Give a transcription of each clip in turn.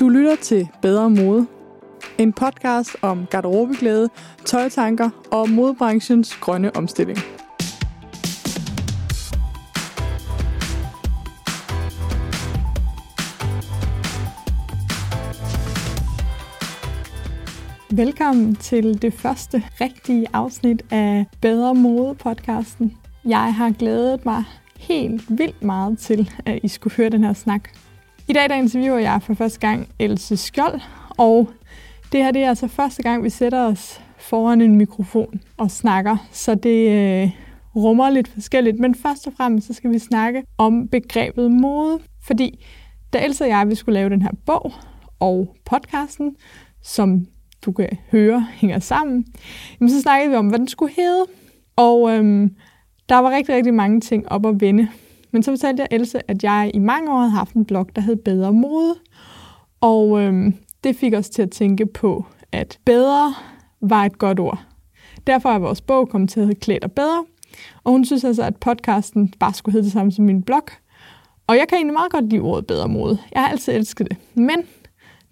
Du lytter til Bedre Mode. En podcast om garderobeglæde, tøjtanker og modebranchens grønne omstilling. Velkommen til det første rigtige afsnit af Bedre Mode-podcasten. Jeg har glædet mig helt vildt meget til, at I skulle høre den her snak. I dag der interviewer jeg for første gang Else Skjold, og det her det er altså første gang, vi sætter os foran en mikrofon og snakker, så det rummer lidt forskelligt. Men først og fremmest så skal vi snakke om begrebet mode, fordi da Else og jeg vi skulle lave den her bog og podcasten, som du kan høre hænger sammen, jamen, så snakkede vi om, hvad den skulle hedde, og der var rigtig, rigtig mange ting op at vende. Men så fortalte jeg Else, at jeg i mange år havde haft en blog, der hed Bedre Mode. Og det fik os til at tænke på, at bedre var et godt ord. Derfor er vores bog kommet til at hedde Klædt og Bedre. Og hun synes altså, at podcasten bare skulle hedde det samme som min blog. Og jeg kan egentlig meget godt lide ordet Bedre Mode. Jeg har altid elsket det. Men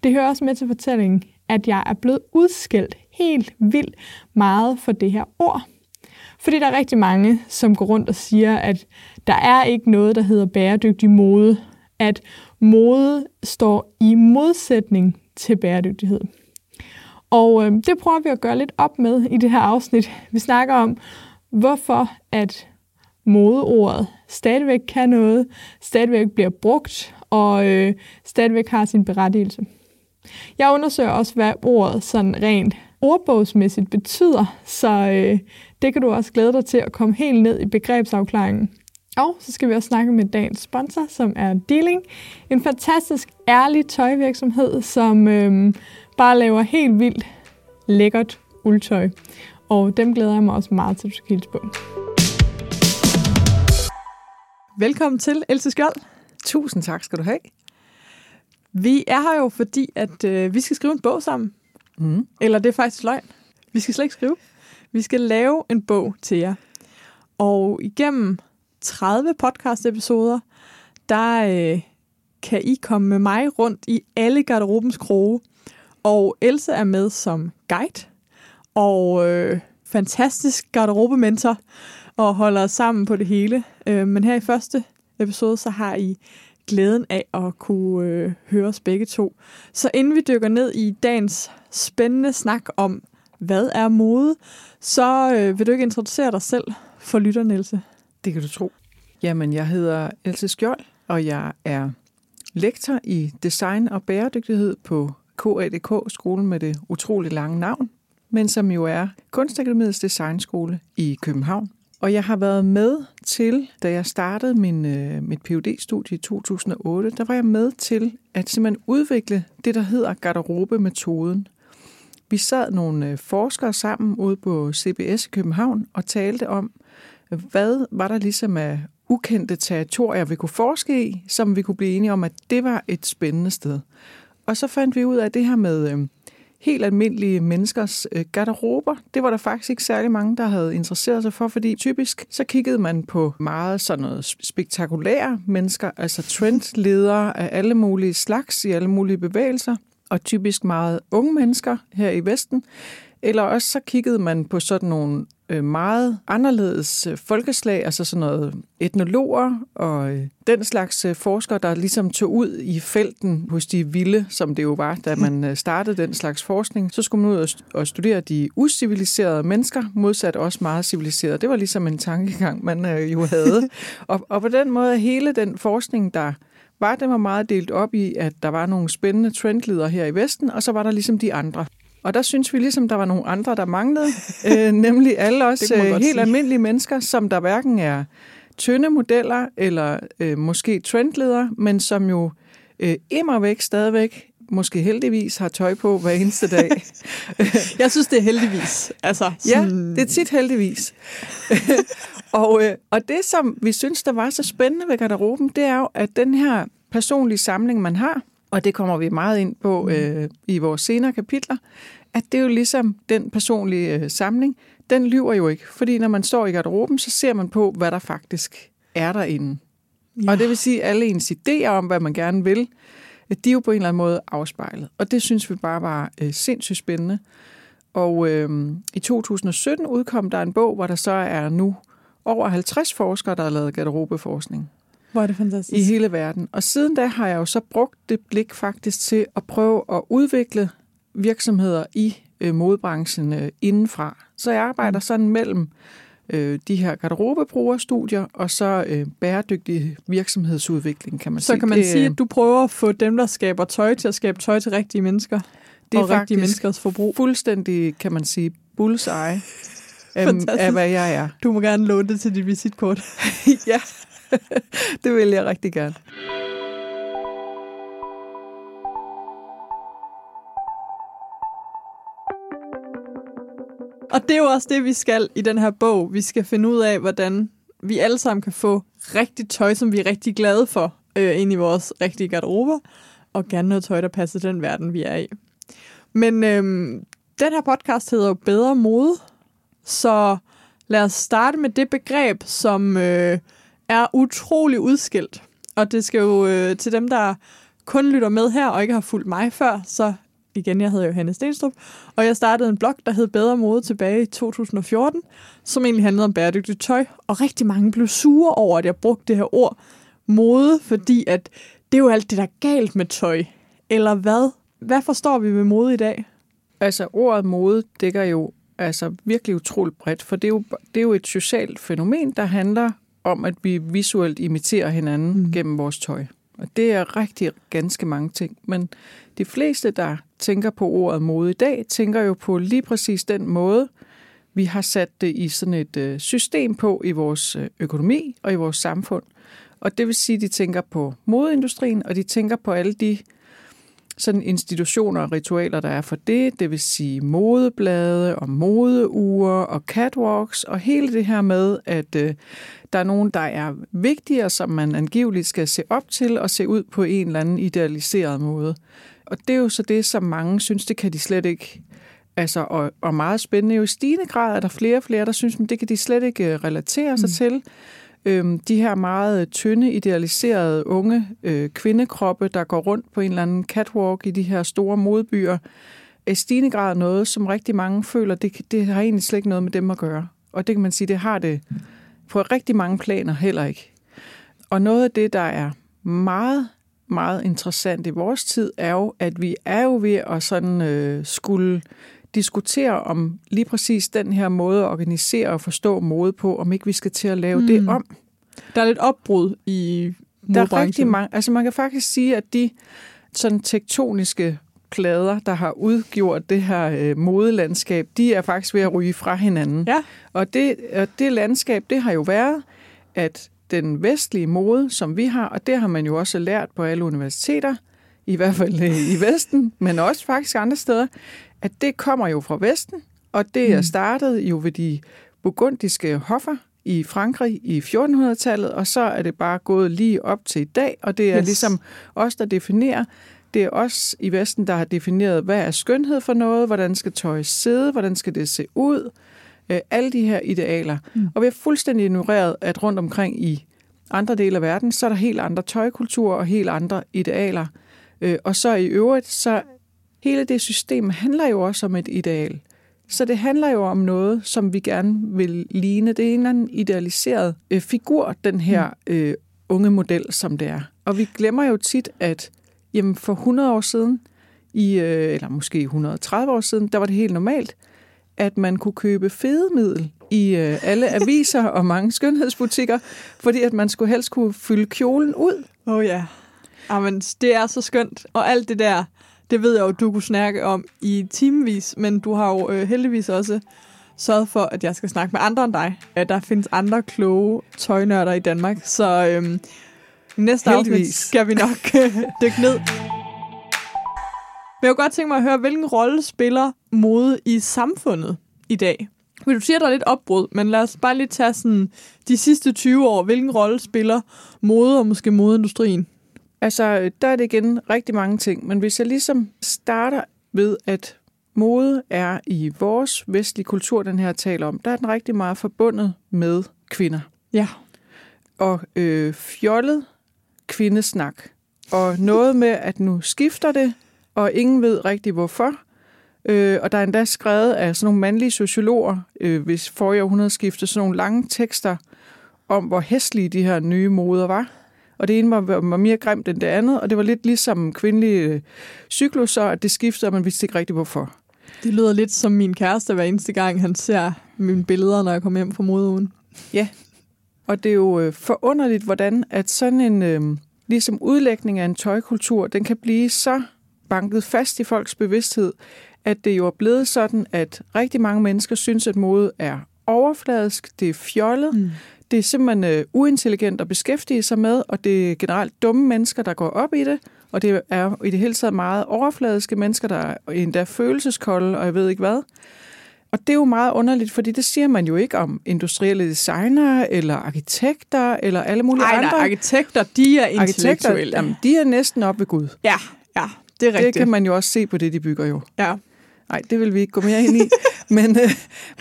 det hører også med til fortællingen, at jeg er blevet udskilt helt vildt meget for det her ord. Fordi der er rigtig mange, som går rundt og siger, at der er ikke noget, der hedder bæredygtig mode. At mode står i modsætning til bæredygtighed. Og det prøver vi at gøre lidt op med i det her afsnit. Vi snakker om, hvorfor at modeordet stadigvæk kan noget, stadigvæk bliver brugt og stadigvæk har sin berettigelse. Jeg undersøger også, hvad ordet sådan rent ordbogsmæssigt betyder, så det kan du også glæde dig til at komme helt ned i begrebsafklaringen. Og så skal vi også snakke med dagens sponsor, som er Dilling. En fantastisk ærlig tøjvirksomhed, som bare laver helt vildt lækkert uldtøj. Og dem glæder jeg mig også meget til, at du skal hilse på. Velkommen til, Else Skjold. Tusind tak skal du have. Vi er her jo, fordi at, vi skal skrive en bog sammen. Mm. Eller det er faktisk løgn. Vi skal slet ikke skrive. Vi skal lave en bog til jer. Og igennem 30 podcast-episoder, der kan I komme med mig rundt i alle garderobens kroge. Og Else er med som guide og fantastisk garderobementor og holder os sammen på det hele. Men her i første episode, så har I glæden af at kunne høre os begge to. Så inden vi dykker ned i dagens spændende snak om, hvad er mode, så vil du ikke introducere dig selv for lytteren, Else? Det kan du tro. Jamen, jeg hedder Else Skjold, og jeg er lektor i design og bæredygtighed på KADK, skolen med det utroligt lange navn, men som jo er Kunstakademiets Designskole i København. Og jeg har været med til, da jeg startede mit PhD-studie i 2008, der var jeg med til at simpelthen udvikle det, der hedder garderobemetoden. Vi sad nogle forskere sammen ude på CBS i København og talte om, hvad var der ligesom af ukendte territorier, vi kunne forske i, som vi kunne blive enige om, at det var et spændende sted. Og så fandt vi ud af det her med helt almindelige menneskers garderober. Det var der faktisk ikke særlig mange, der havde interesseret sig for, fordi typisk så kiggede man på meget sådan noget spektakulære mennesker, altså trendledere af alle mulige slags i alle mulige bevægelser, og typisk meget unge mennesker her i Vesten. Eller også så kiggede man på sådan nogle meget anderledes folkeslag, altså sådan noget etnologer og den slags forskere, der ligesom tog ud i felten hos de vilde, som det jo var, da man startede den slags forskning. Så skulle man ud og studere de usiviliserede mennesker, modsat også meget civiliserede. Det var ligesom en tankegang, man jo havde. Og på den måde hele den forskning, der var, den var meget delt op i, at der var nogle spændende trendledere her i Vesten, og så var der ligesom de andre. Og der synes vi ligesom, der var nogle andre, der manglede, nemlig alle os helt almindelige mennesker, som der hverken er tynde modeller eller måske trendledere, men som jo immervæk stadigvæk, måske heldigvis, har tøj på hver eneste dag. Jeg synes, det er heldigvis. Altså, sådan... Ja, det er tit heldigvis. og det, som vi synes, der var så spændende ved garderoben, det er jo, at den her personlige samling, man har, og det kommer vi meget ind på i vores senere kapitler, at det er jo ligesom den personlige samling, den lyver jo ikke. Fordi når man står i garderoben, så ser man på, hvad der faktisk er derinde. Ja. Og det vil sige, at alle ens idéer om, hvad man gerne vil, de er jo på en eller anden måde afspejlet. Og det synes vi bare var sindssygt spændende. Og i 2017 udkom der en bog, hvor der så er nu over 50 forskere, der har lavet garderobeforskning. Hvor er det fantastisk. I hele verden. Og siden da har jeg jo så brugt det blik faktisk til at prøve at udvikle virksomheder i modebranchen indenfra. Så jeg arbejder sådan mellem de her garderobebrugerstudier og så bæredygtig virksomhedsudvikling, kan man sige. Så kan man sige, at du prøver at få dem, der skaber tøj, til at skabe tøj til rigtige mennesker? Det er rigtige menneskers forbrug. Fuldstændig, kan man sige, bullseye af, hvad jeg er. Du må gerne låne det til dit visitkort. Ja, det vil jeg rigtig gerne. Og det er jo også det, vi skal i den her bog. Vi skal finde ud af, hvordan vi alle sammen kan få rigtigt tøj, som vi er rigtig glade for, ind i vores rigtige garderober, og gerne noget tøj, der passer den verden, vi er i. Men den her podcast hedder jo Bedre Mode, så lad os starte med det begreb, som er utrolig udskilt. Og det skal jo til dem, der kun lytter med her og ikke har fulgt mig før, så igen, jeg hedder Johanne Stenstrøm, og jeg startede en blog, der hed Bedre Mode tilbage i 2014, som egentlig handlede om bæredygtigt tøj, og rigtig mange blev sure over, at jeg brugte det her ord mode, fordi at det er jo alt det, der er galt med tøj. Eller hvad? Hvad forstår vi ved mode i dag? Altså, ordet mode dækker jo altså virkelig utroligt bredt, for det er jo et socialt fænomen, der handler om, at vi visuelt imiterer hinanden gennem vores tøj. Og det er rigtig ganske mange ting, men de fleste, der tænker på ordet mode i dag, tænker jo på lige præcis den måde, vi har sat det i sådan et system på i vores økonomi og i vores samfund. Og det vil sige, at de tænker på modeindustrien, og de tænker på alle de sådan institutioner og ritualer, der er for det. Det vil sige modeblade og modeure og catwalks og hele det her med, at der er nogen, der er vigtigere, som man angiveligt skal se op til og se ud på en eller anden idealiseret måde. Og det er jo så det, som mange synes, det kan de slet ikke. Altså, og meget spændende jo i stigende grad, er der flere og flere, der synes, det kan de slet ikke relatere sig til. De her meget tynde, idealiserede unge kvindekroppe, der går rundt på en eller anden catwalk i de her store modebyer, er i stigende grad noget, som rigtig mange føler, det har egentlig slet ikke noget med dem at gøre. Og det kan man sige, det har det på rigtig mange planer heller ikke. Og noget af det, der er meget, meget interessant i vores tid, er jo, at vi er jo ved at sådan skulle diskutere om lige præcis den her måde at organisere og forstå mode på, om ikke vi skal til at lave det om. Der er lidt opbrud i modebranchen. Der er rigtig mange. Altså man kan faktisk sige, at de sådan tektoniske plader, der har udgjort det her modelandskab, de er faktisk ved at ryge fra hinanden. Ja. Og det landskab, det har jo været, at den vestlige mode, som vi har, og det har man jo også lært på alle universiteter, i hvert fald i Vesten, men også faktisk andre steder, at det kommer jo fra Vesten, og det er startet jo ved de burgundiske hoffer i Frankrig i 1400-tallet, og så er det bare gået lige op til i dag, og det er ligesom os, der definerer. Det er os i Vesten, der har defineret, hvad er skønhed for noget, hvordan skal tøj sidde, hvordan skal det se ud, alle de her idealer. Og vi har fuldstændig ignoreret, at rundt omkring i andre dele af verden, så er der helt andre tøjkulturer og helt andre idealer. Og så i øvrigt, så hele det system handler jo også om et ideal. Så det handler jo om noget, som vi gerne vil ligne. Det er en eller anden idealiseret figur, den her unge model, som det er. Og vi glemmer jo tit, at jamen for 100 år siden, eller måske 130 år siden, der var det helt normalt, at man kunne købe fedemiddel i alle aviser og mange skønhedsbutikker, fordi at man skulle helst kunne fylde kjolen ud. Åh ja. Jamen, det er så skønt. Og alt det der, det ved jeg jo, du kunne snakke om i timevis, men du har jo heldigvis også sørget for, at jeg skal snakke med andre end dig. Der findes andre kloge tøjnørder i Danmark, så næste afsnit skal vi nok dykke ned. Men jeg kunne godt tænke mig at høre, hvilken rolle spiller mode i samfundet i dag? Du siger, der er lidt opbrud, men lad os bare lige tage sådan, de sidste 20 år. Hvilken rolle spiller mode og måske modeindustrien? Altså, der er det igen rigtig mange ting, men hvis jeg ligesom starter ved, at mode er i vores vestlige kultur, den her taler om, der er den rigtig meget forbundet med kvinder. Ja. Og fjollet kvindesnak. og noget med, at nu skifter det, og ingen ved rigtig hvorfor. Og der er endda skrevet af sådan nogle mandlige sociologer, hvis forrige århundrede skiftede, sådan nogle lange tekster om, hvor hæslige de her nye moder var. Og det ene var mere grimt end det andet, og det var lidt ligesom kvindelige cykluser, at det skiftede, og man vidste ikke rigtig hvorfor. Det lyder lidt som min kæreste hver eneste gang, han ser mine billeder, når jeg kommer hjem fra modeugen. Ja, og det er jo forunderligt, hvordan at sådan en ligesom udlægning af en tøjkultur, den kan blive så banket fast i folks bevidsthed, at det jo er blevet sådan, at rigtig mange mennesker synes, at mode er overfladisk, det er fjollet, det er simpelthen uintelligent at beskæftige sig med, og det er generelt dumme mennesker, der går op i det, og det er i det hele taget meget overfladiske mennesker, der er endda følelseskolde, og jeg ved ikke hvad. Og det er jo meget underligt, fordi det siger man jo ikke om industrielle designere, eller arkitekter, eller alle mulige andre. Arkitekter, de er intellektuelle. Jamen, de er næsten op ved Gud. Ja, det er rigtigt. Det kan man jo også se på det, de bygger jo. Ja. Nej, det vil vi ikke gå mere ind i.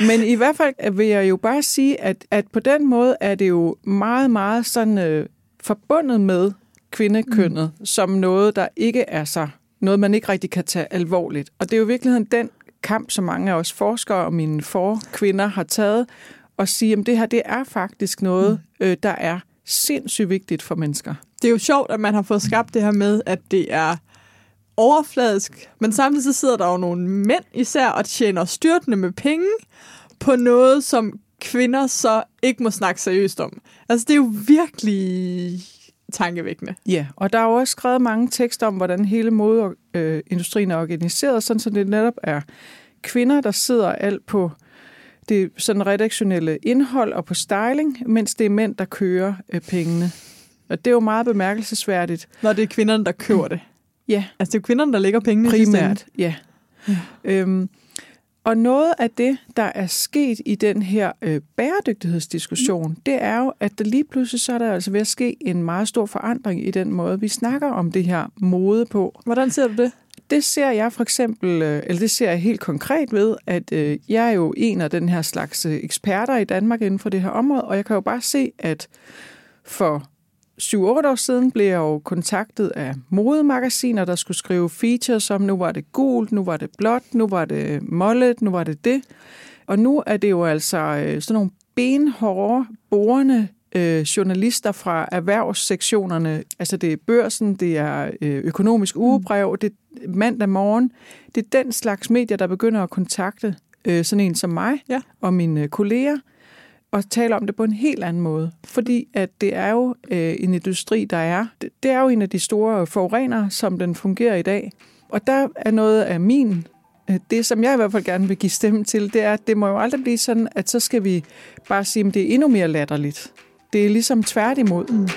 Men i hvert fald vil jeg jo bare sige, at på den måde er det jo meget, meget sådan forbundet med kvindekønnet, som noget, der ikke er så noget, man ikke rigtig kan tage alvorligt. Og det er jo i virkeligheden den kamp, som mange af os forskere og mine forkvinder har taget, og sige, at det her det er faktisk noget, der er sindssygt vigtigt for mennesker. Det er jo sjovt, at man har fået skabt det her med, at det er overfladisk, men samtidig så sidder der jo nogle mænd især og tjener styrtende med penge på noget, som kvinder så ikke må snakke seriøst om. Altså, det er jo virkelig tankevækkende. Ja, og der er jo også skrevet mange tekster om, hvordan hele modeindustrien er organiseret, sådan så det netop er kvinder, der sidder alt på det sådan redaktionelle indhold og på styling, mens det er mænd, der kører pengene. Og det er jo meget bemærkelsesværdigt. Når det er kvinderne, der kører det. Ja. Altså det er kvinderne, der lægger pengene. Primært, ja. Og noget af det, der er sket i den her bæredygtighedsdiskussion, det er jo, at der lige pludselig så er der altså ved at ske en meget stor forandring i den måde, vi snakker om det her mode på. Hvordan ser du det? Det ser jeg for eksempel, eller det ser jeg helt konkret ved, at jeg er jo en af den her slags eksperter i Danmark inden for det her område, og jeg kan jo bare se, at for 7-8 år siden blev jeg jo kontaktet af modemagasiner, der skulle skrive features om, nu var det gult, nu var det blåt, nu var det mollet, nu var det det. Og nu er det jo altså sådan nogle benhårde, borende journalister fra erhvervssektionerne. Altså det er Børsen, det er Økonomisk Ugebrev, det er Mandag Morgen. Det er den slags medier, der begynder at kontakte sådan en som mig og mine kolleger, og tale om det på en helt anden måde. Fordi at det er jo en industri, der er. Det er jo en af de store forurenere, som den fungerer i dag. Og der er noget af min... Det, som jeg i hvert fald gerne vil give stemme til, det er, at det må jo aldrig blive sådan, at så skal vi bare sige, at det er endnu mere latterligt. Det er ligesom tværtimod.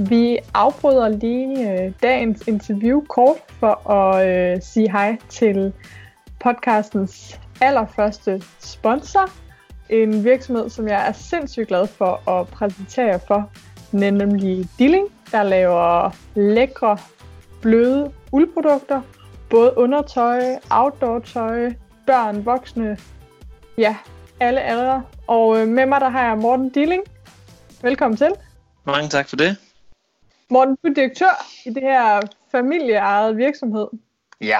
Vi afbryder lige dagens interview kort for at sige hej til podcastens allerførste sponsor. En virksomhed, som jeg er sindssygt glad for at præsentere for, nemlig Dilling, der laver lækre, bløde uldprodukter. Både undertøj, outdoor-tøj, børn, voksne, ja, alle aldre. Og med mig der har jeg Morten Dilling. Velkommen til. Mange tak for det. Morten, du er direktør i det her familieejede virksomhed. Ja.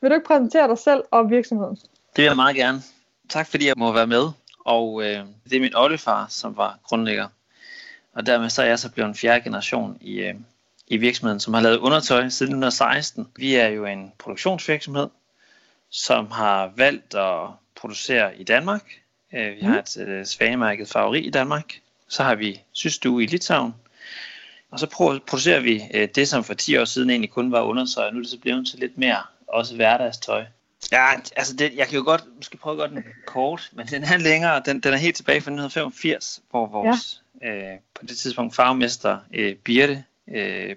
Vil du ikke præsentere dig selv og virksomheden? Det vil jeg meget gerne. Tak fordi jeg må være med. Og det er min oldefar, som var grundlægger. Og dermed så er jeg så blevet en fjerde generation i virksomheden, som har lavet undertøj siden 1916. Vi er jo en produktionsvirksomhed, som har valgt at producere i Danmark. Vi har et svanemærket farveri i Danmark. Så har vi systue i Litauen. Og så producerer vi det, som for 10 år siden egentlig kun var undertøj, og nu er det så blevet til lidt mere, også hverdagstøj. Ja, altså det, jeg kan jo godt, måske prøve at gøre den kort, men den er længere, den er helt tilbage fra 1985, hvor vores, på det tidspunkt, farvemester Birte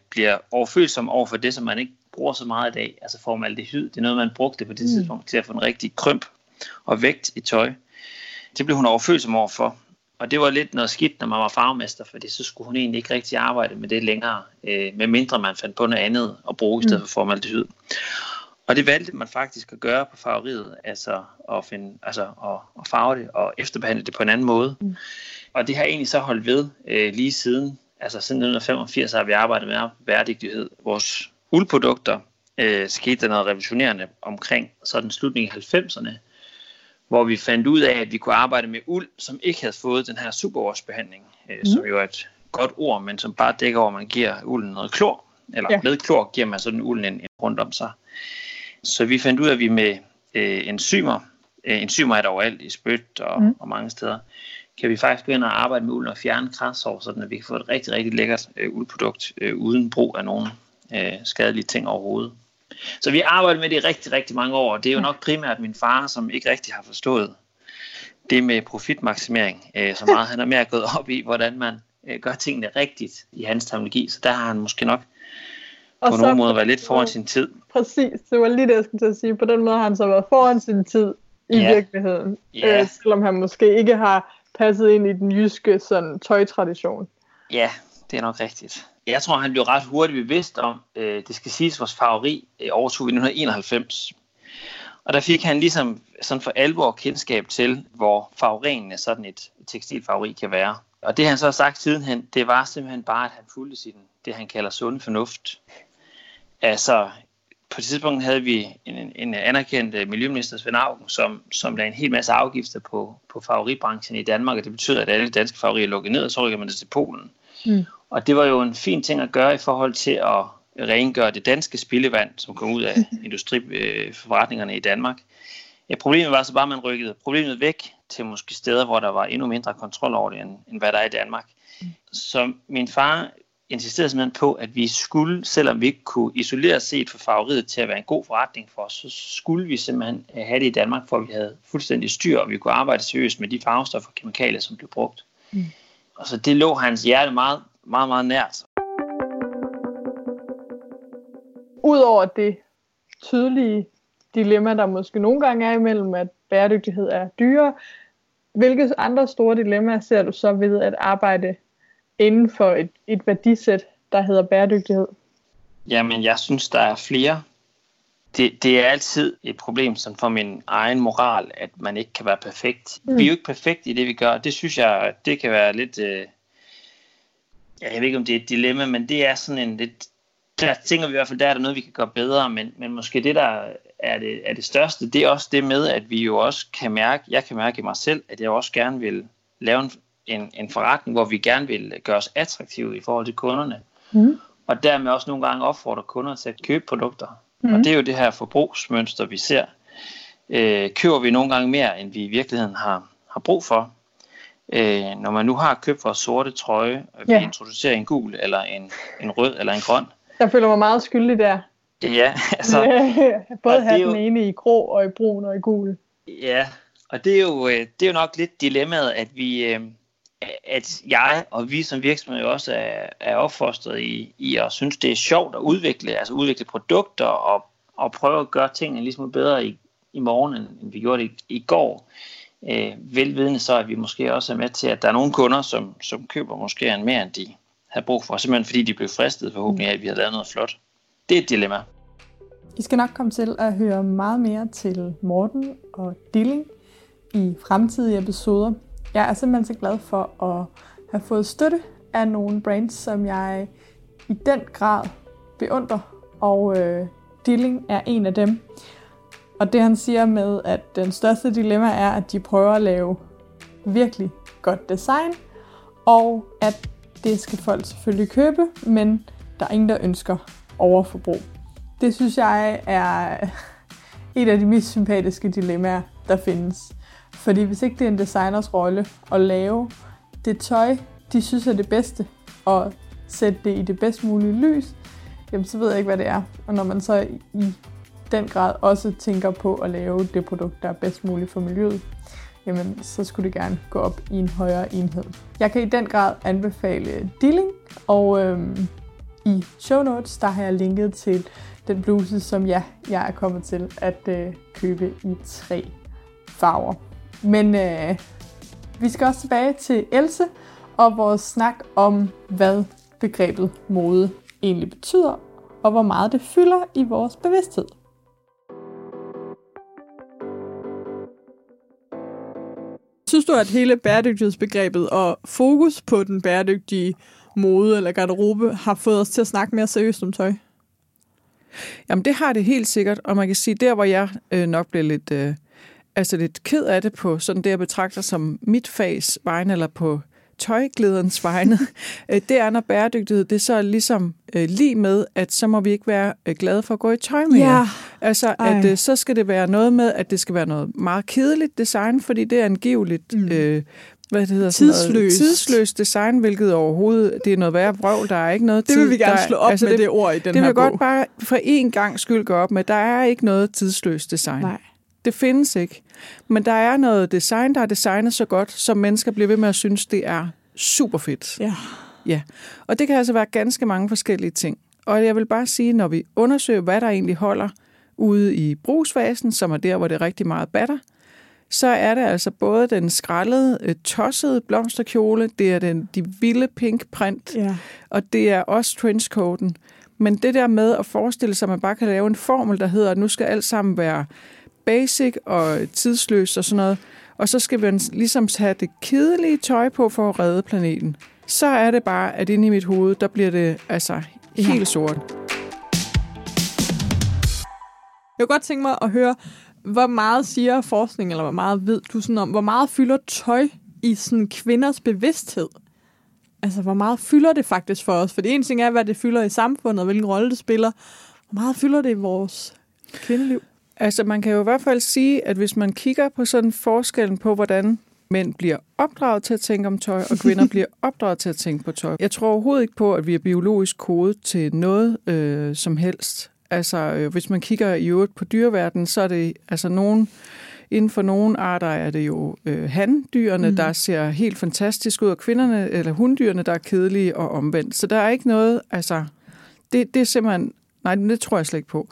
bliver overfølsom over for det, som man ikke bruger så meget i dag, altså formaldehyd. Det er noget, man brugte på det tidspunkt til at få en rigtig krymp og vægt i tøj. Det blev hun overfølsom over for. Og det var lidt noget skidt, når man var farvemester, fordi så skulle hun egentlig ikke rigtig arbejde med det længere, medmindre man fandt på noget andet at bruge i stedet for formaldehyd. Og det valgte man faktisk at gøre på farveriet, altså at finde, altså at farve det og efterbehandle det på en anden måde. Mm. Og det har egentlig så holdt ved lige siden. Altså siden 1985 har vi arbejdet med bæredygtighed. Vores uldprodukter skete der noget revolutionerende omkring sådan slutningen af 90'erne, hvor vi fandt ud af, at vi kunne arbejde med uld, som ikke havde fået den her superårsbehandling, som jo er et godt ord, men som bare dækker over, at man giver ulden noget klor, eller med klor giver man sådan ulden en rundt om sig. Så vi fandt ud af, at vi med enzymer er der overalt i spyt og mange steder, kan vi faktisk begynde at arbejde med ulden og fjerne kræftsår, sådan at vi kan få et rigtig, rigtig lækkert uldprodukt uden brug af nogen skadelige ting overhovedet. Så vi arbejder med det rigtig, rigtig mange år, og det er jo nok primært min far, som ikke rigtig har forstået det med profitmaksimering så meget. Han er mere gået op i, hvordan man gør tingene rigtigt i hans terminologi, så der har han måske nok på nogen måde været lidt foran sin tid. Præcis, det var lige det, jeg skulle til at sige. På den måde har han så været foran sin tid i virkeligheden, selvom han måske ikke har passet ind i den jyske sådan, tøjtradition. Ja, det er nok rigtigt. Jeg tror, han blev ret hurtigt bevidst om, det skal siges, vores farveri overtog i 1991. Og der fik han ligesom sådan for alvor kendskab til, hvor favorierne sådan et tekstilfavori kan være. Og det han så har sagt sidenhen, det var simpelthen bare, at han fulgte sin, det han kalder sund fornuft. Altså, på det tidspunkt havde vi en anerkendt miljøminister, Svend Auken, som lagde en hel masse afgifter på favoribranchen i Danmark, og det betyder, at alle danske favorier lukkede ned, og så rykker man det til Polen. Mm. Og det var jo en fin ting at gøre i forhold til at rengøre det danske spildevand, som kom ud af industriforretningerne i Danmark. Ja, problemet var så bare, at man rykkede problemet væk til måske steder, hvor der var endnu mindre kontrol over det, end hvad der er i Danmark. Mm. Så min far insisterede simpelthen på, at vi skulle, selvom vi ikke kunne isolere set for favoriet til at være en god forretning for os, så skulle vi simpelthen have det i Danmark, for vi havde fuldstændig styr, og vi kunne arbejde seriøst med de farvestoffer og kemikalier, som blev brugt. Mm. Og så det lå hans hjerte meget, meget, meget nært. Udover det tydelige dilemma, der måske nogle gange er imellem, at bæredygtighed er dyrere, hvilke andre store dilemmaer ser du så ved at arbejde inden for et værdisæt, der hedder bæredygtighed? Jamen, jeg synes, der er flere. Det er altid et problem sådan for min egen moral, at man ikke kan være perfekt. Vi er jo ikke perfekt i det, vi gør. Det synes jeg, det kan være lidt... jeg ved ikke, om det er et dilemma, men det er sådan en lidt... Der tænker vi i hvert fald, der er der noget, vi kan gøre bedre, men måske det, der er det største, det er også det med, at vi jo også kan mærke... Jeg kan mærke i mig selv, at jeg også gerne vil lave en forretning, hvor vi gerne vil gøre os attraktive i forhold til kunderne. Mm. Og dermed også nogle gange opfordre kunder til at købe produkter. Mm. Og det er jo det her forbrugsmønster, vi ser. Køber vi nogle gange mere, end vi i virkeligheden har brug for? Når man nu har købt vores sorte trøje, og vi introducerer en gul, eller en rød, eller en grøn. Jeg føler mig meget skyldig der. Ja, altså. Både have den ene i grå, og i brun, og i gul. Ja, og det er jo nok lidt dilemmaet, at jeg og vi som virksomhed jo også er opfostret i at synes, det er sjovt at udvikle produkter og prøve at gøre tingene ligesom bedre i morgen, end vi gjorde det i går. Velvidende så, at vi måske også er med til, at der er nogle kunder, som køber måske mere, end de har brug for, simpelthen fordi de blev fristet forhåbentlig af, at vi har lavet noget flot. Det er et dilemma. I skal nok komme til at høre meget mere til Morten og Dilling i fremtidige episoder. Jeg er simpelthen så glad for at have fået støtte af nogle brands, som jeg i den grad beundrer, og Dilling er en af dem. Og det han siger med, at den største dilemma er, at de prøver at lave virkelig godt design, og at det skal folk selvfølgelig købe, men der er ingen, der ønsker overforbrug. Det synes jeg er et af de mest sympatiske dilemmaer, der findes. Fordi hvis ikke det er en designers rolle at lave det tøj, de synes er det bedste, og sætte det i det bedst mulige lys, jamen så ved jeg ikke, hvad det er. Og når man så i den grad også tænker på at lave det produkt, der er bedst muligt for miljøet, jamen så skulle det gerne gå op i en højere enhed. Jeg kan i den grad anbefale Dilling, og i show notes, der har jeg linket til den bluse, som jeg er kommet til at købe i 3 farver. Men vi skal også tilbage til Else og vores snak om, hvad begrebet mode egentlig betyder, og hvor meget det fylder i vores bevidsthed. Synes du, at hele bæredygtighedsbegrebet og fokus på den bæredygtige mode eller garderobe har fået os til at snakke mere seriøst om tøj? Jamen, det har det helt sikkert, og man kan sige, der hvor jeg nok blev lidt ked af det på sådan det, jeg betragter som mit fags vegne, eller på tøjglæderens vegne, det er, når bæredygtighed, det er så ligesom lige med, at så må vi ikke være glade for at gå i tøj mere. Ja. Altså, at så skal det være noget med, at det skal være noget meget kedeligt design, fordi det er angiveligt tidsløst design, hvilket overhovedet, det er noget værre vrøvl, der er ikke noget tid. Det vil vi gerne slå op altså, med det ord i den her bog. Det vil godt bare for én gang skyld gå op med, der er ikke noget tidsløst design. Nej. Det findes ikke. Men der er noget design, der er designet så godt, som mennesker bliver ved med at synes, det er super fedt. Ja. Ja. Og det kan altså være ganske mange forskellige ting. Og jeg vil bare sige, når vi undersøger, hvad der egentlig holder ude i brugsfasen, som er der, hvor det er rigtig meget batter, så er det altså både den skrællede, tossede blomsterkjole, det er de vilde pink print, ja. Og det er også trenchcoaten. Men det der med at forestille sig, at man bare kan lave en formel, der hedder, at nu skal alt sammen være basic og tidsløst og sådan noget, og så skal man ligesom have det kedelige tøj på for at redde planeten, så er det bare, at inde i mit hoved, der bliver det altså helt sort. Jeg kunne godt tænke mig at høre, hvor meget siger forskning, eller hvor meget ved du sådan om, hvor meget fylder tøj i sådan kvinders bevidsthed? Altså, hvor meget fylder det faktisk for os? For det ene ting er, hvad det fylder i samfundet, og hvilken rolle det spiller. Hvor meget fylder det i vores kvindeliv? Altså, man kan jo i hvert fald sige, at hvis man kigger på sådan forskellen på, hvordan mænd bliver opdraget til at tænke om tøj, og kvinder bliver opdraget til at tænke på tøj. Jeg tror overhovedet ikke på, at vi er biologisk kodet til noget som helst. Altså, hvis man kigger i øvrigt på dyreverdenen, så er det altså nogen, inden for nogle arter er det jo handdyrene, der ser helt fantastisk ud, og kvinderne, eller hunddyrene, der er kedelige og omvendt. Så der er ikke noget, altså, det er simpelthen, nej, det tror jeg slet ikke på.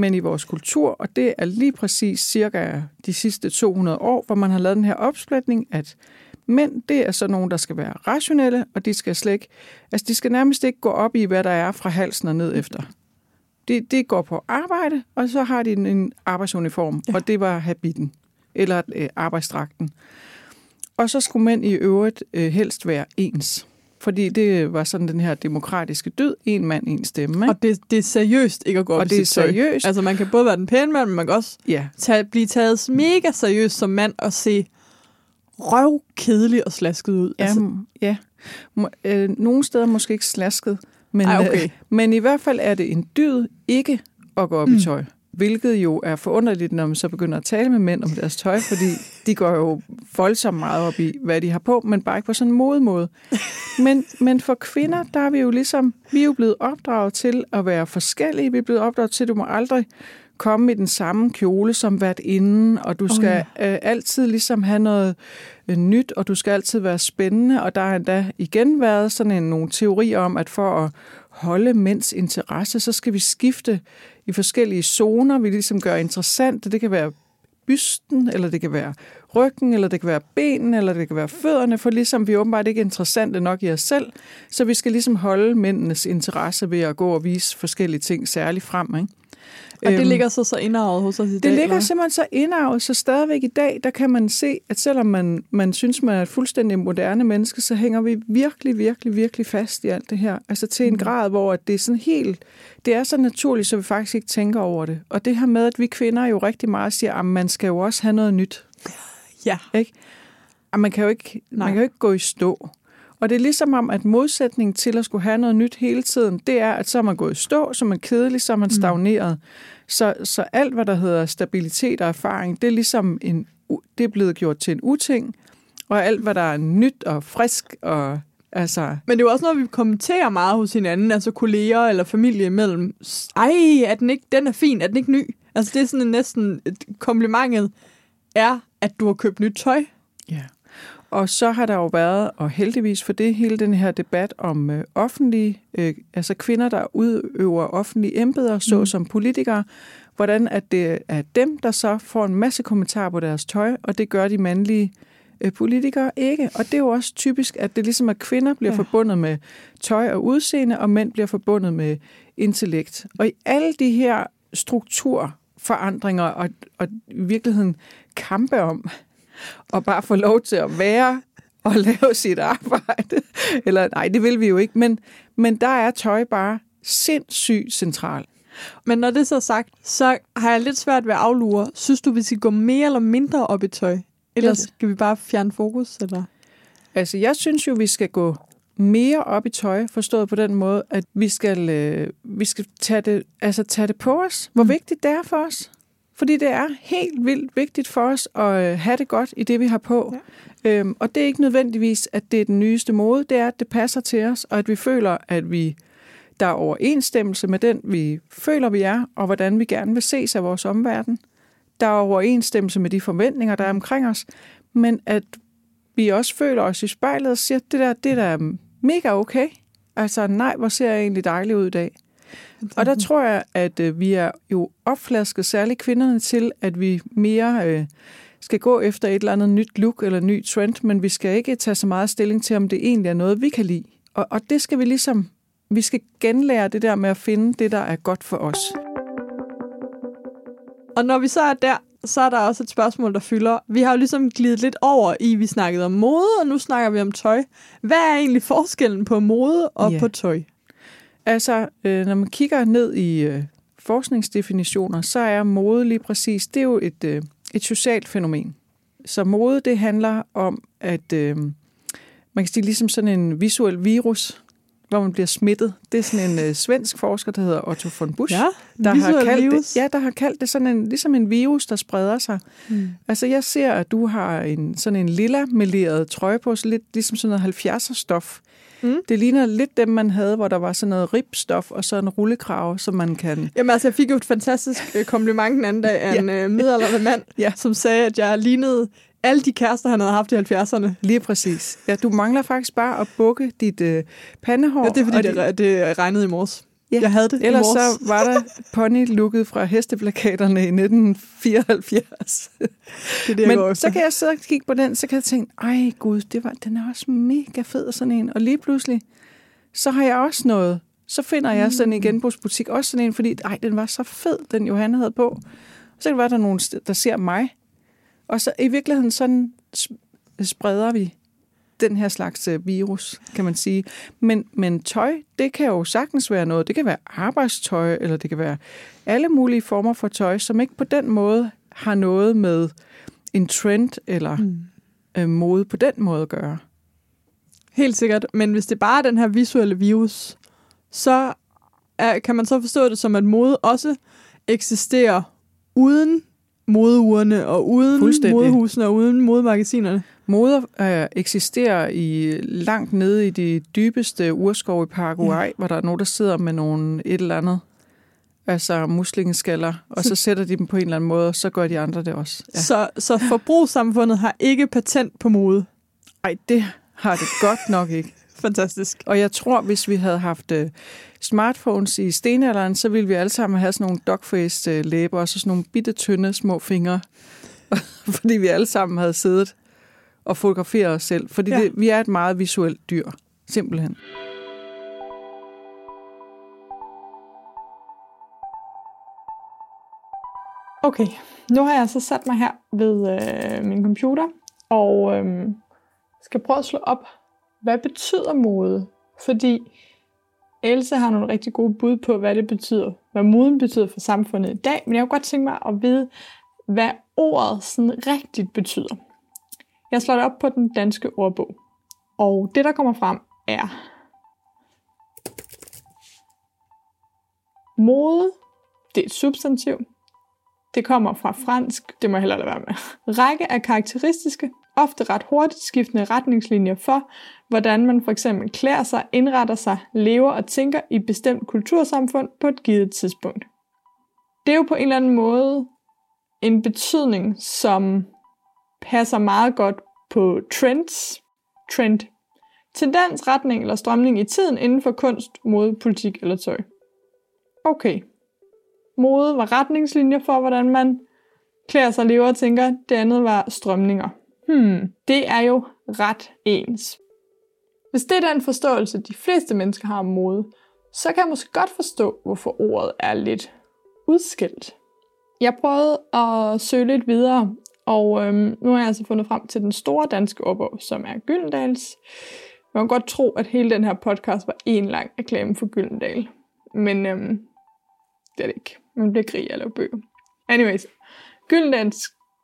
Men i vores kultur, og det er lige præcis cirka de sidste 200 år, hvor man har lavet den her opsplitning, at mænd, det er så nogen, der skal være rationelle, og de skal slet ikke, altså de skal nærmest ikke gå op i, hvad der er fra halsen og ned efter. De går på arbejde, og så har de en arbejdsuniform, ja. Og det var habitten, eller arbejdsdragten. Og så skulle mænd i øvrigt helst være ens. Fordi det var sådan den her demokratiske dyd, en mand, en stemme. Ikke? Og det er seriøst ikke at gå op i sit tøj. Altså man kan både være den pæne mand, men man kan også blive taget mega seriøst som mand og se røvkedelig og slasket ud. Altså. Ja, nogle steder måske ikke slasket, men, men i hvert fald er det en dyd ikke at gå op i tøj. Hvilket jo er forunderligt, når man så begynder at tale med mænd om deres tøj, fordi de går jo voldsomt meget op i, hvad de har på, men bare ikke på sådan en modemåde. Men for kvinder, der er vi jo ligesom, vi er jo blevet opdraget til at være forskellige. Vi er blevet opdraget til, at du må aldrig komme i den samme kjole som været inden, og du skal altid ligesom have noget nyt, og du skal altid være spændende, og der har endda igen været sådan nogle teorier om, at for at holde mænds interesse, så skal vi skifte i forskellige zoner, vi ligesom gør interessant. Det kan være bysten, eller det kan være ryggen, eller det kan være benene, eller det kan være fødderne, for ligesom vi åbenbart ikke er interessante nok i os selv, så vi skal ligesom holde mændenes interesse ved at gå og vise forskellige ting særligt frem, ikke? Og det ligger så indarvet hos os i dag? Det ligger simpelthen så indarvet, så stadigvæk i dag, der kan man se, at selvom man synes, man er et fuldstændig moderne menneske, så hænger vi virkelig, virkelig, virkelig fast i alt det her. Altså til en grad, hvor det er sådan helt, det er så naturligt, så vi faktisk ikke tænker over det. Og det her med, at vi kvinder jo rigtig meget siger, at man skal jo også have noget nyt. Ja. Ikke? Man kan jo ikke gå i stå. Og det er ligesom om, at modsætningen til at skulle have noget nyt hele tiden, det er, at så er man gået i stå, så er man kedelig, så er man stagneret. Så alt, hvad der hedder stabilitet og erfaring, det er ligesom det er blevet gjort til en uting. Og alt, hvad der er nyt og frisk og altså. Men det er jo også noget, vi kommenterer meget hos hinanden, altså kolleger eller familie imellem. Ej, er den ikke, den er fin, er den ikke ny? Altså det er sådan næsten komplimentet er, at du har købt nyt tøj. Ja. Yeah. Og så har der jo været, og heldigvis for det, hele den her debat om offentlige, altså kvinder, der udøver offentlige embeder, såsom politikere, hvordan at det er dem, der så får en masse kommentarer på deres tøj, og det gør de mandlige politikere ikke. Og det er jo også typisk, at det ligesom, at kvinder bliver forbundet med tøj og udseende, og mænd bliver forbundet med intellekt. Og i alle de her strukturforandringer og i virkeligheden kampe om, og bare få lov til at være og lave sit arbejde. Eller nej, det vil vi jo ikke, men der er tøj bare sindssygt central. Men når det så er sagt, så har jeg lidt svært ved at aflure. Synes du, vi skal gå mere eller mindre op i tøj? Ellers skal vi bare fjerne fokus, eller? Altså, jeg synes jo, vi skal gå mere op i tøj, forstået på den måde, at vi skal tage det på os. Hvor vigtigt det er for os. Fordi det er helt vildt vigtigt for os at have det godt i det, vi har på. Ja. Og det er ikke nødvendigvis, at det er den nyeste mode. Det er, at det passer til os, og at vi føler, at der er overensstemmelse med den, vi føler, vi er, og hvordan vi gerne vil ses af vores omverden. Der er overensstemmelse med de forventninger, der er omkring os, men at vi også føler os i spejlet og siger, det der er mega okay. Altså, nej, hvor ser jeg egentlig dejlig ud i dag. Og der tror jeg, at vi er jo opflasket, særligt kvinderne, til, at vi mere skal gå efter et eller andet nyt look eller ny trend, men vi skal ikke tage så meget stilling til, om det egentlig er noget, vi kan lide. Og det skal vi ligesom... Vi skal genlære det der med at finde det, der er godt for os. Og når vi så er der, så er der også et spørgsmål, der fylder. Vi har jo ligesom glidet lidt over i, vi snakkede om mode, og nu snakker vi om tøj. Hvad er egentlig forskellen på mode og på tøj? Altså, når man kigger ned i forskningsdefinitioner, så er mode lige præcis, det er jo et socialt fænomen. Så mode, det handler om, at man kan sige ligesom sådan en visuel virus, hvor man bliver smittet. Det er sådan en svensk forsker, der hedder Otto von Busch, der har kaldt det sådan en, ligesom en virus, der spreder sig. Mm. Altså, jeg ser, at du har sådan en lilla meleret trøje på, så lidt ligesom sådan noget 70'er-stof. Mm. Det ligner lidt dem, man havde, hvor der var sådan noget ribstof og sådan en rullekrave, som man kan... Jamen altså, jeg fik jo et fantastisk kompliment den anden dag af en midaldrende mand, som sagde, at jeg lignede alle de kærester, han havde haft i 70'erne. Lige præcis. Ja, du mangler faktisk bare at bukke dit pandehår. Ja, det er fordi, det regnede i morges. Ja. Jeg havde det. Ellers i morges. Så var der pony-looket fra hesteplakaterne i 1974. Det men også. Så kan jeg sidde og kigge på den, så kan jeg tænke, ej gud, den er også mega fed, sådan en. Og lige pludselig, så har jeg også noget. Så finder jeg sådan en genbrugsbutik, også sådan en, fordi den var så fed, den Johanne havde på. Så var der nogen, der ser mig. Og så i virkeligheden sådan spreder vi den her slags virus, kan man sige. Men tøj, det kan jo sagtens være noget. Det kan være arbejdstøj, eller det kan være alle mulige former for tøj, som ikke på den måde har noget med en trend eller mode på den måde at gøre. Helt sikkert. Men hvis det bare er den her visuelle virus, så kan man så forstå det som, at mode også eksisterer uden modeurene og uden modehusene og uden modemagasinerne. Mode eksisterer langt nede i de dybeste urskov i Paraguay, hvor der er nogen, der sidder med nogle et eller andet, altså muslingeskaller, og så sætter de dem på en eller anden måde, og så gør de andre det også. Ja. Så forbrugssamfundet har ikke patent på mode? Ej, det har det godt nok ikke. Fantastisk. Og jeg tror, hvis vi havde haft smartphones i stenalderen, så ville vi alle sammen have sådan nogle dogface læber og så sådan nogle bitte tynde små fingre. Fordi vi alle sammen havde siddet og fotograferet os selv. Fordi vi er et meget visuelt dyr, simpelthen. Okay, nu har jeg så sat mig her ved min computer og skal prøve at slå op. Hvad betyder mode? Fordi Else har nogle rigtig gode bud på, hvad det betyder. Hvad moden betyder for samfundet i dag. Men jeg kunne godt tænke mig at vide, hvad ordet sådan rigtigt betyder. Jeg slår det op på den danske ordbog. Og det, der kommer frem, er... Mode, det er et substantiv. Det kommer fra fransk, det må jeg hellere lade være med. Række af karakteristiske, ofte ret hurtigt skiftende retningslinjer for, hvordan man for eksempel klæder sig, indretter sig, lever og tænker i et bestemt kultursamfund på et givet tidspunkt. Det er jo på en eller anden måde en betydning, som passer meget godt på trends. Trend. Tendens, retning eller strømning i tiden inden for kunst, mode, politik eller tøj. Okay. Mode var retningslinjer for, hvordan man klæder sig, lever og tænker. Det andet var strømninger. Det er jo ret ens. Hvis det er den forståelse, de fleste mennesker har om mode, så kan jeg måske godt forstå, hvorfor ordet er lidt udskilt. Jeg prøvede at søge lidt videre, Og nu har jeg altså fundet frem til den store danske ordbog, som er Gyldendals. Man kan godt tro, at hele den her podcast var en lang reklame for Gyldendal. Men det er det ikke. Man bliver grig eller bøger. Anyways, Gyldendals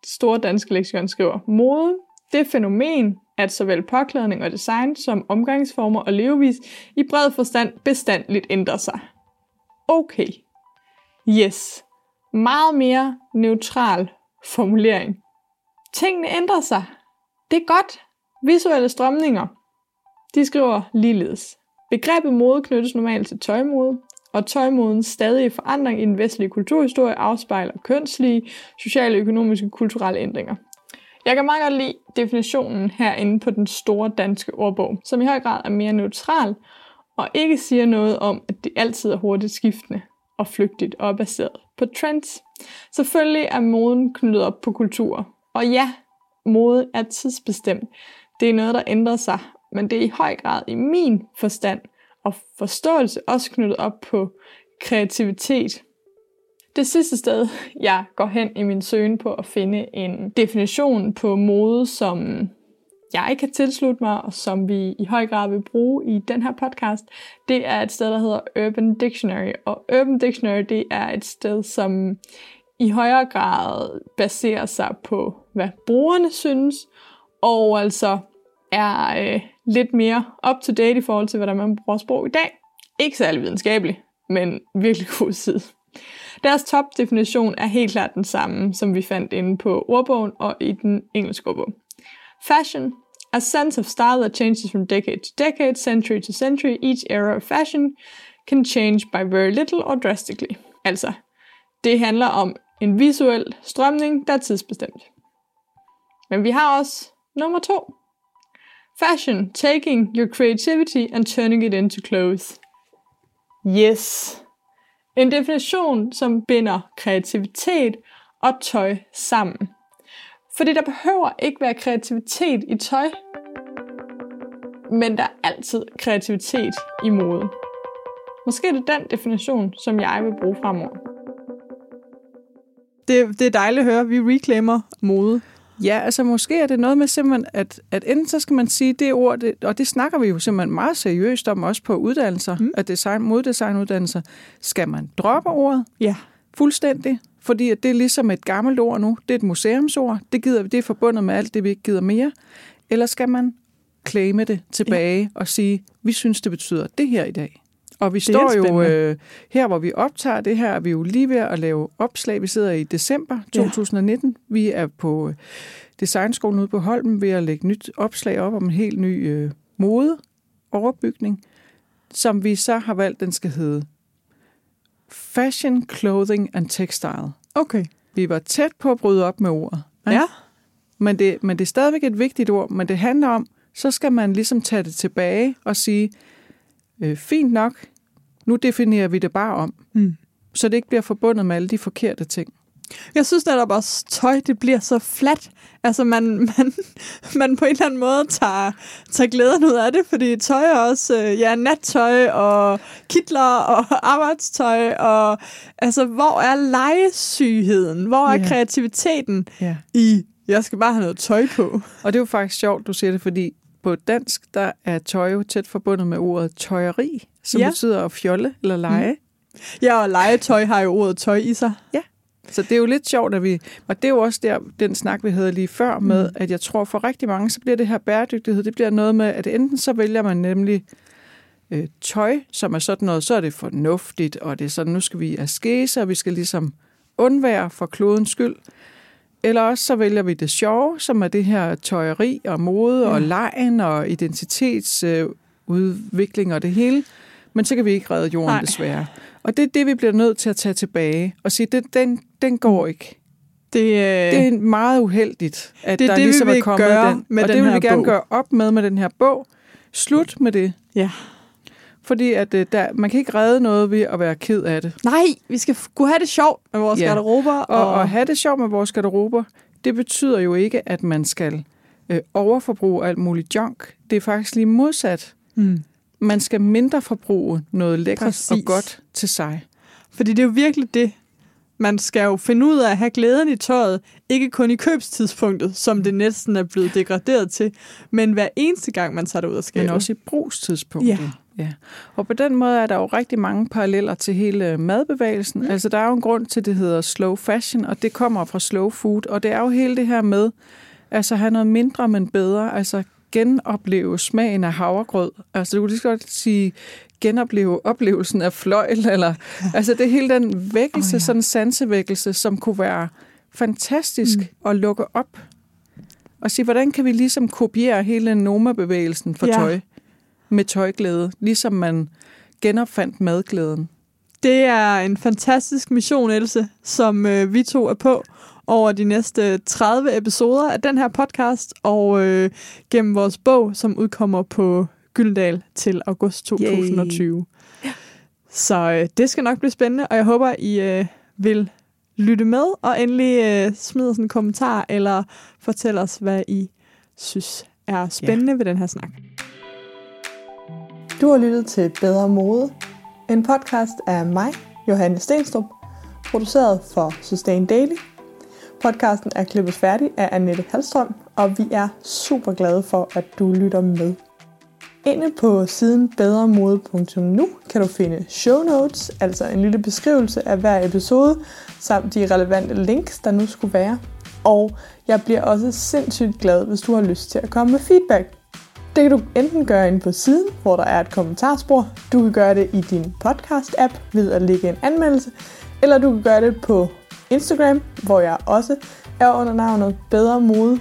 store danske leksikon skriver: mode, det fænomen, at såvel påklædning og design som omgangsformer og levevis i bred forstand bestandigt ændrer sig. Okay. Yes. Meget mere neutral formulering. Tingene ændrer sig. Det er godt. Visuelle strømninger. De skriver ligeledes: begrebet mode knyttes normalt til tøjmode, og tøjmodens stadige forandring i den vestlige kulturhistorie afspejler kønslige, sociale, økonomiske og kulturelle ændringer. Jeg kan meget godt lide definitionen herinde på den store danske ordbog, som i høj grad er mere neutral og ikke siger noget om, at det altid er hurtigt skiftende og flygtigt og baseret på trends. Selvfølgelig er moden knyttet op på kultur. Og ja, mode er tidsbestemt. Det er noget, der ændrer sig, men det er i høj grad i min forstand og forståelse også knyttet op på kreativitet. Det sidste sted, jeg går hen i min søgen på at finde en definition på mode, som jeg kan tilslutte mig, og som vi i høj grad vil bruge i den her podcast, det er et sted, der hedder Urban Dictionary. Og Urban Dictionary, det er et sted, som i højere grad baserer sig på, hvad brugerne synes, og altså er lidt mere up-to-date i forhold til, hvordan man bruger sprog i dag. Ikke særlig videnskabelig, men virkelig god side. Deres topdefinition er helt klart den samme, som vi fandt inde på ordbogen og i den engelske ordbog. Fashion, a sense of style that changes from decade to decade, century to century, each era of fashion can change by very little or drastically. Altså, det handler om en visuel strømning, der er tidsbestemt. Men vi har også nummer 2. Fashion, taking your creativity and turning it into clothes. Yes. En definition, som binder kreativitet og tøj sammen. Fordi der behøver ikke være kreativitet i tøj, men der er altid kreativitet i mode. Måske er det den definition, som jeg vil bruge fremover. Det er dejligt at høre, vi reclaimer mode. Ja, altså måske er det noget med simpelthen, at enten så skal man sige det ord, og det snakker vi jo simpelthen meget seriøst om, også på uddannelser, at design, moddesignuddannelser, skal man droppe ordet fuldstændig, fordi at det er ligesom et gammelt ord nu, det er et museumsord, det er forbundet med alt det, vi ikke gider mere, eller skal man claime det tilbage og sige, vi synes, det betyder det her i dag. Og vi står jo her, hvor vi optager det her, er vi jo lige ved at lave opslag. Vi sidder i december 2019. Ja. Vi er på Designskolen ude på Holmen ved at lægge nyt opslag op om en helt ny modeoverbygning, som vi så har valgt, den skal hedde Fashion, Clothing and Textile. Okay. Vi var tæt på at bryde op med ordet. Ja. Men det er stadigvæk et vigtigt ord, men det handler om, så skal man ligesom tage det tilbage og sige, fint nok, nu definerer vi det bare om, så det ikke bliver forbundet med alle de forkerte ting. Jeg synes netop også, tøj, det bliver så fladt. Altså man på en eller anden måde tager glæden ud af det, fordi tøj er også nattøj og kitler og arbejdstøj. Og, altså, hvor er legesygheden? Hvor er kreativiteten i, jeg skal bare have noget tøj på? Og det er jo faktisk sjovt, du siger det, fordi på dansk, der er tøj jo tæt forbundet med ordet tøjeri, som betyder at fjolle eller lege. Ja, og legetøj har jo ordet tøj i sig. Ja, så det er jo lidt sjovt, at vi... Og det er jo også der, den snak, vi havde lige før med, at jeg tror for rigtig mange, så bliver det her bæredygtighed, det bliver noget med, at enten så vælger man nemlig tøj, som er sådan noget, så er det fornuftigt, og det er sådan, nu skal vi askese, og vi skal ligesom undvære for klodens skyld. Eller også så vælger vi det sjove, som er det her tøjeri og mode og legen og identitetsudvikling og det hele. Men så kan vi ikke redde jorden, desværre. Og det er det, vi bliver nødt til at tage tilbage og sige, den går ikke. Det er meget uheldigt, at det er der det, ligesom er kommet den. Med og den det vil vi gerne gøre op med den her bog. Slut med det. Ja. Fordi at man kan ikke redde noget ved at være ked af det. Nej, vi skal kunne have det sjovt med vores garderober. Og at have det sjovt med vores garderober, det betyder jo ikke, at man skal overforbruge alt muligt junk. Det er faktisk lige modsat. Man skal mindre forbruge noget lækkert og godt til sig. Fordi det er jo virkelig det, Man skal jo finde ud af at have glæden i tøjet, ikke kun i købstidspunktet, som det næsten er blevet degraderet til, men hver eneste gang, man tager det ud af skabet. Men også i brugstidspunktet. Ja. Ja. Og på den måde er der jo rigtig mange paralleller til hele madbevægelsen. Mm. Altså der er jo en grund til, det hedder slow fashion, og det kommer fra slow food. Og det er jo hele det her med, altså have noget mindre, men bedre. Altså genopleve smagen af havregrød. Altså du kunne lige så godt sige genopleve oplevelsen af fløjl. Eller, ja. Altså det er hele den vækkelse, sådan en sansevækkelse, som kunne være fantastisk at lukke op. Og sige, hvordan kan vi ligesom kopiere hele Noma-bevægelsen for tøj? Med tøjglæde, ligesom man genopfandt madglæden. Det er en fantastisk mission, Else, som vi to er på over de næste 30 episoder af den her podcast, og gennem vores bog, som udkommer på Gyldendal til august 2020. Ja. Så det skal nok blive spændende, og jeg håber, I vil lytte med, og endelig smid os en kommentar, eller fortæl os, hvad I synes er spændende ved den her snak. Du har lyttet til Bedre Mode, en podcast af mig, Johanne Stenstrøm, produceret for Sustain Daily. Podcasten er klippet færdig af Anette Halstrøm, og vi er super glade for, at du lytter med. Inde på siden bedremode.nu kan du finde show notes, altså en lille beskrivelse af hver episode, samt de relevante links, der nu skulle være. Og jeg bliver også sindssygt glad, hvis du har lyst til at komme med feedback. Det kan du enten gøre inde på siden, hvor der er et kommentarspor. Du kan gøre det i din podcast-app ved at lægge en anmeldelse. Eller du kan gøre det på Instagram, hvor jeg også er under navnet Bedre Mode.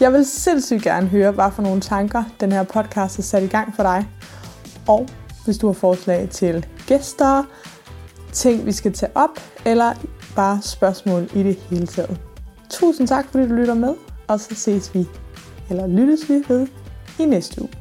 Jeg vil sindssygt gerne høre, hvad for nogle tanker den her podcast har sat i gang for dig. Og hvis du har forslag til gæster, ting vi skal tage op, eller bare spørgsmål i det hele taget. Tusind tak fordi du lytter med, og så ses vi, eller lyttes vi ved i næste uge.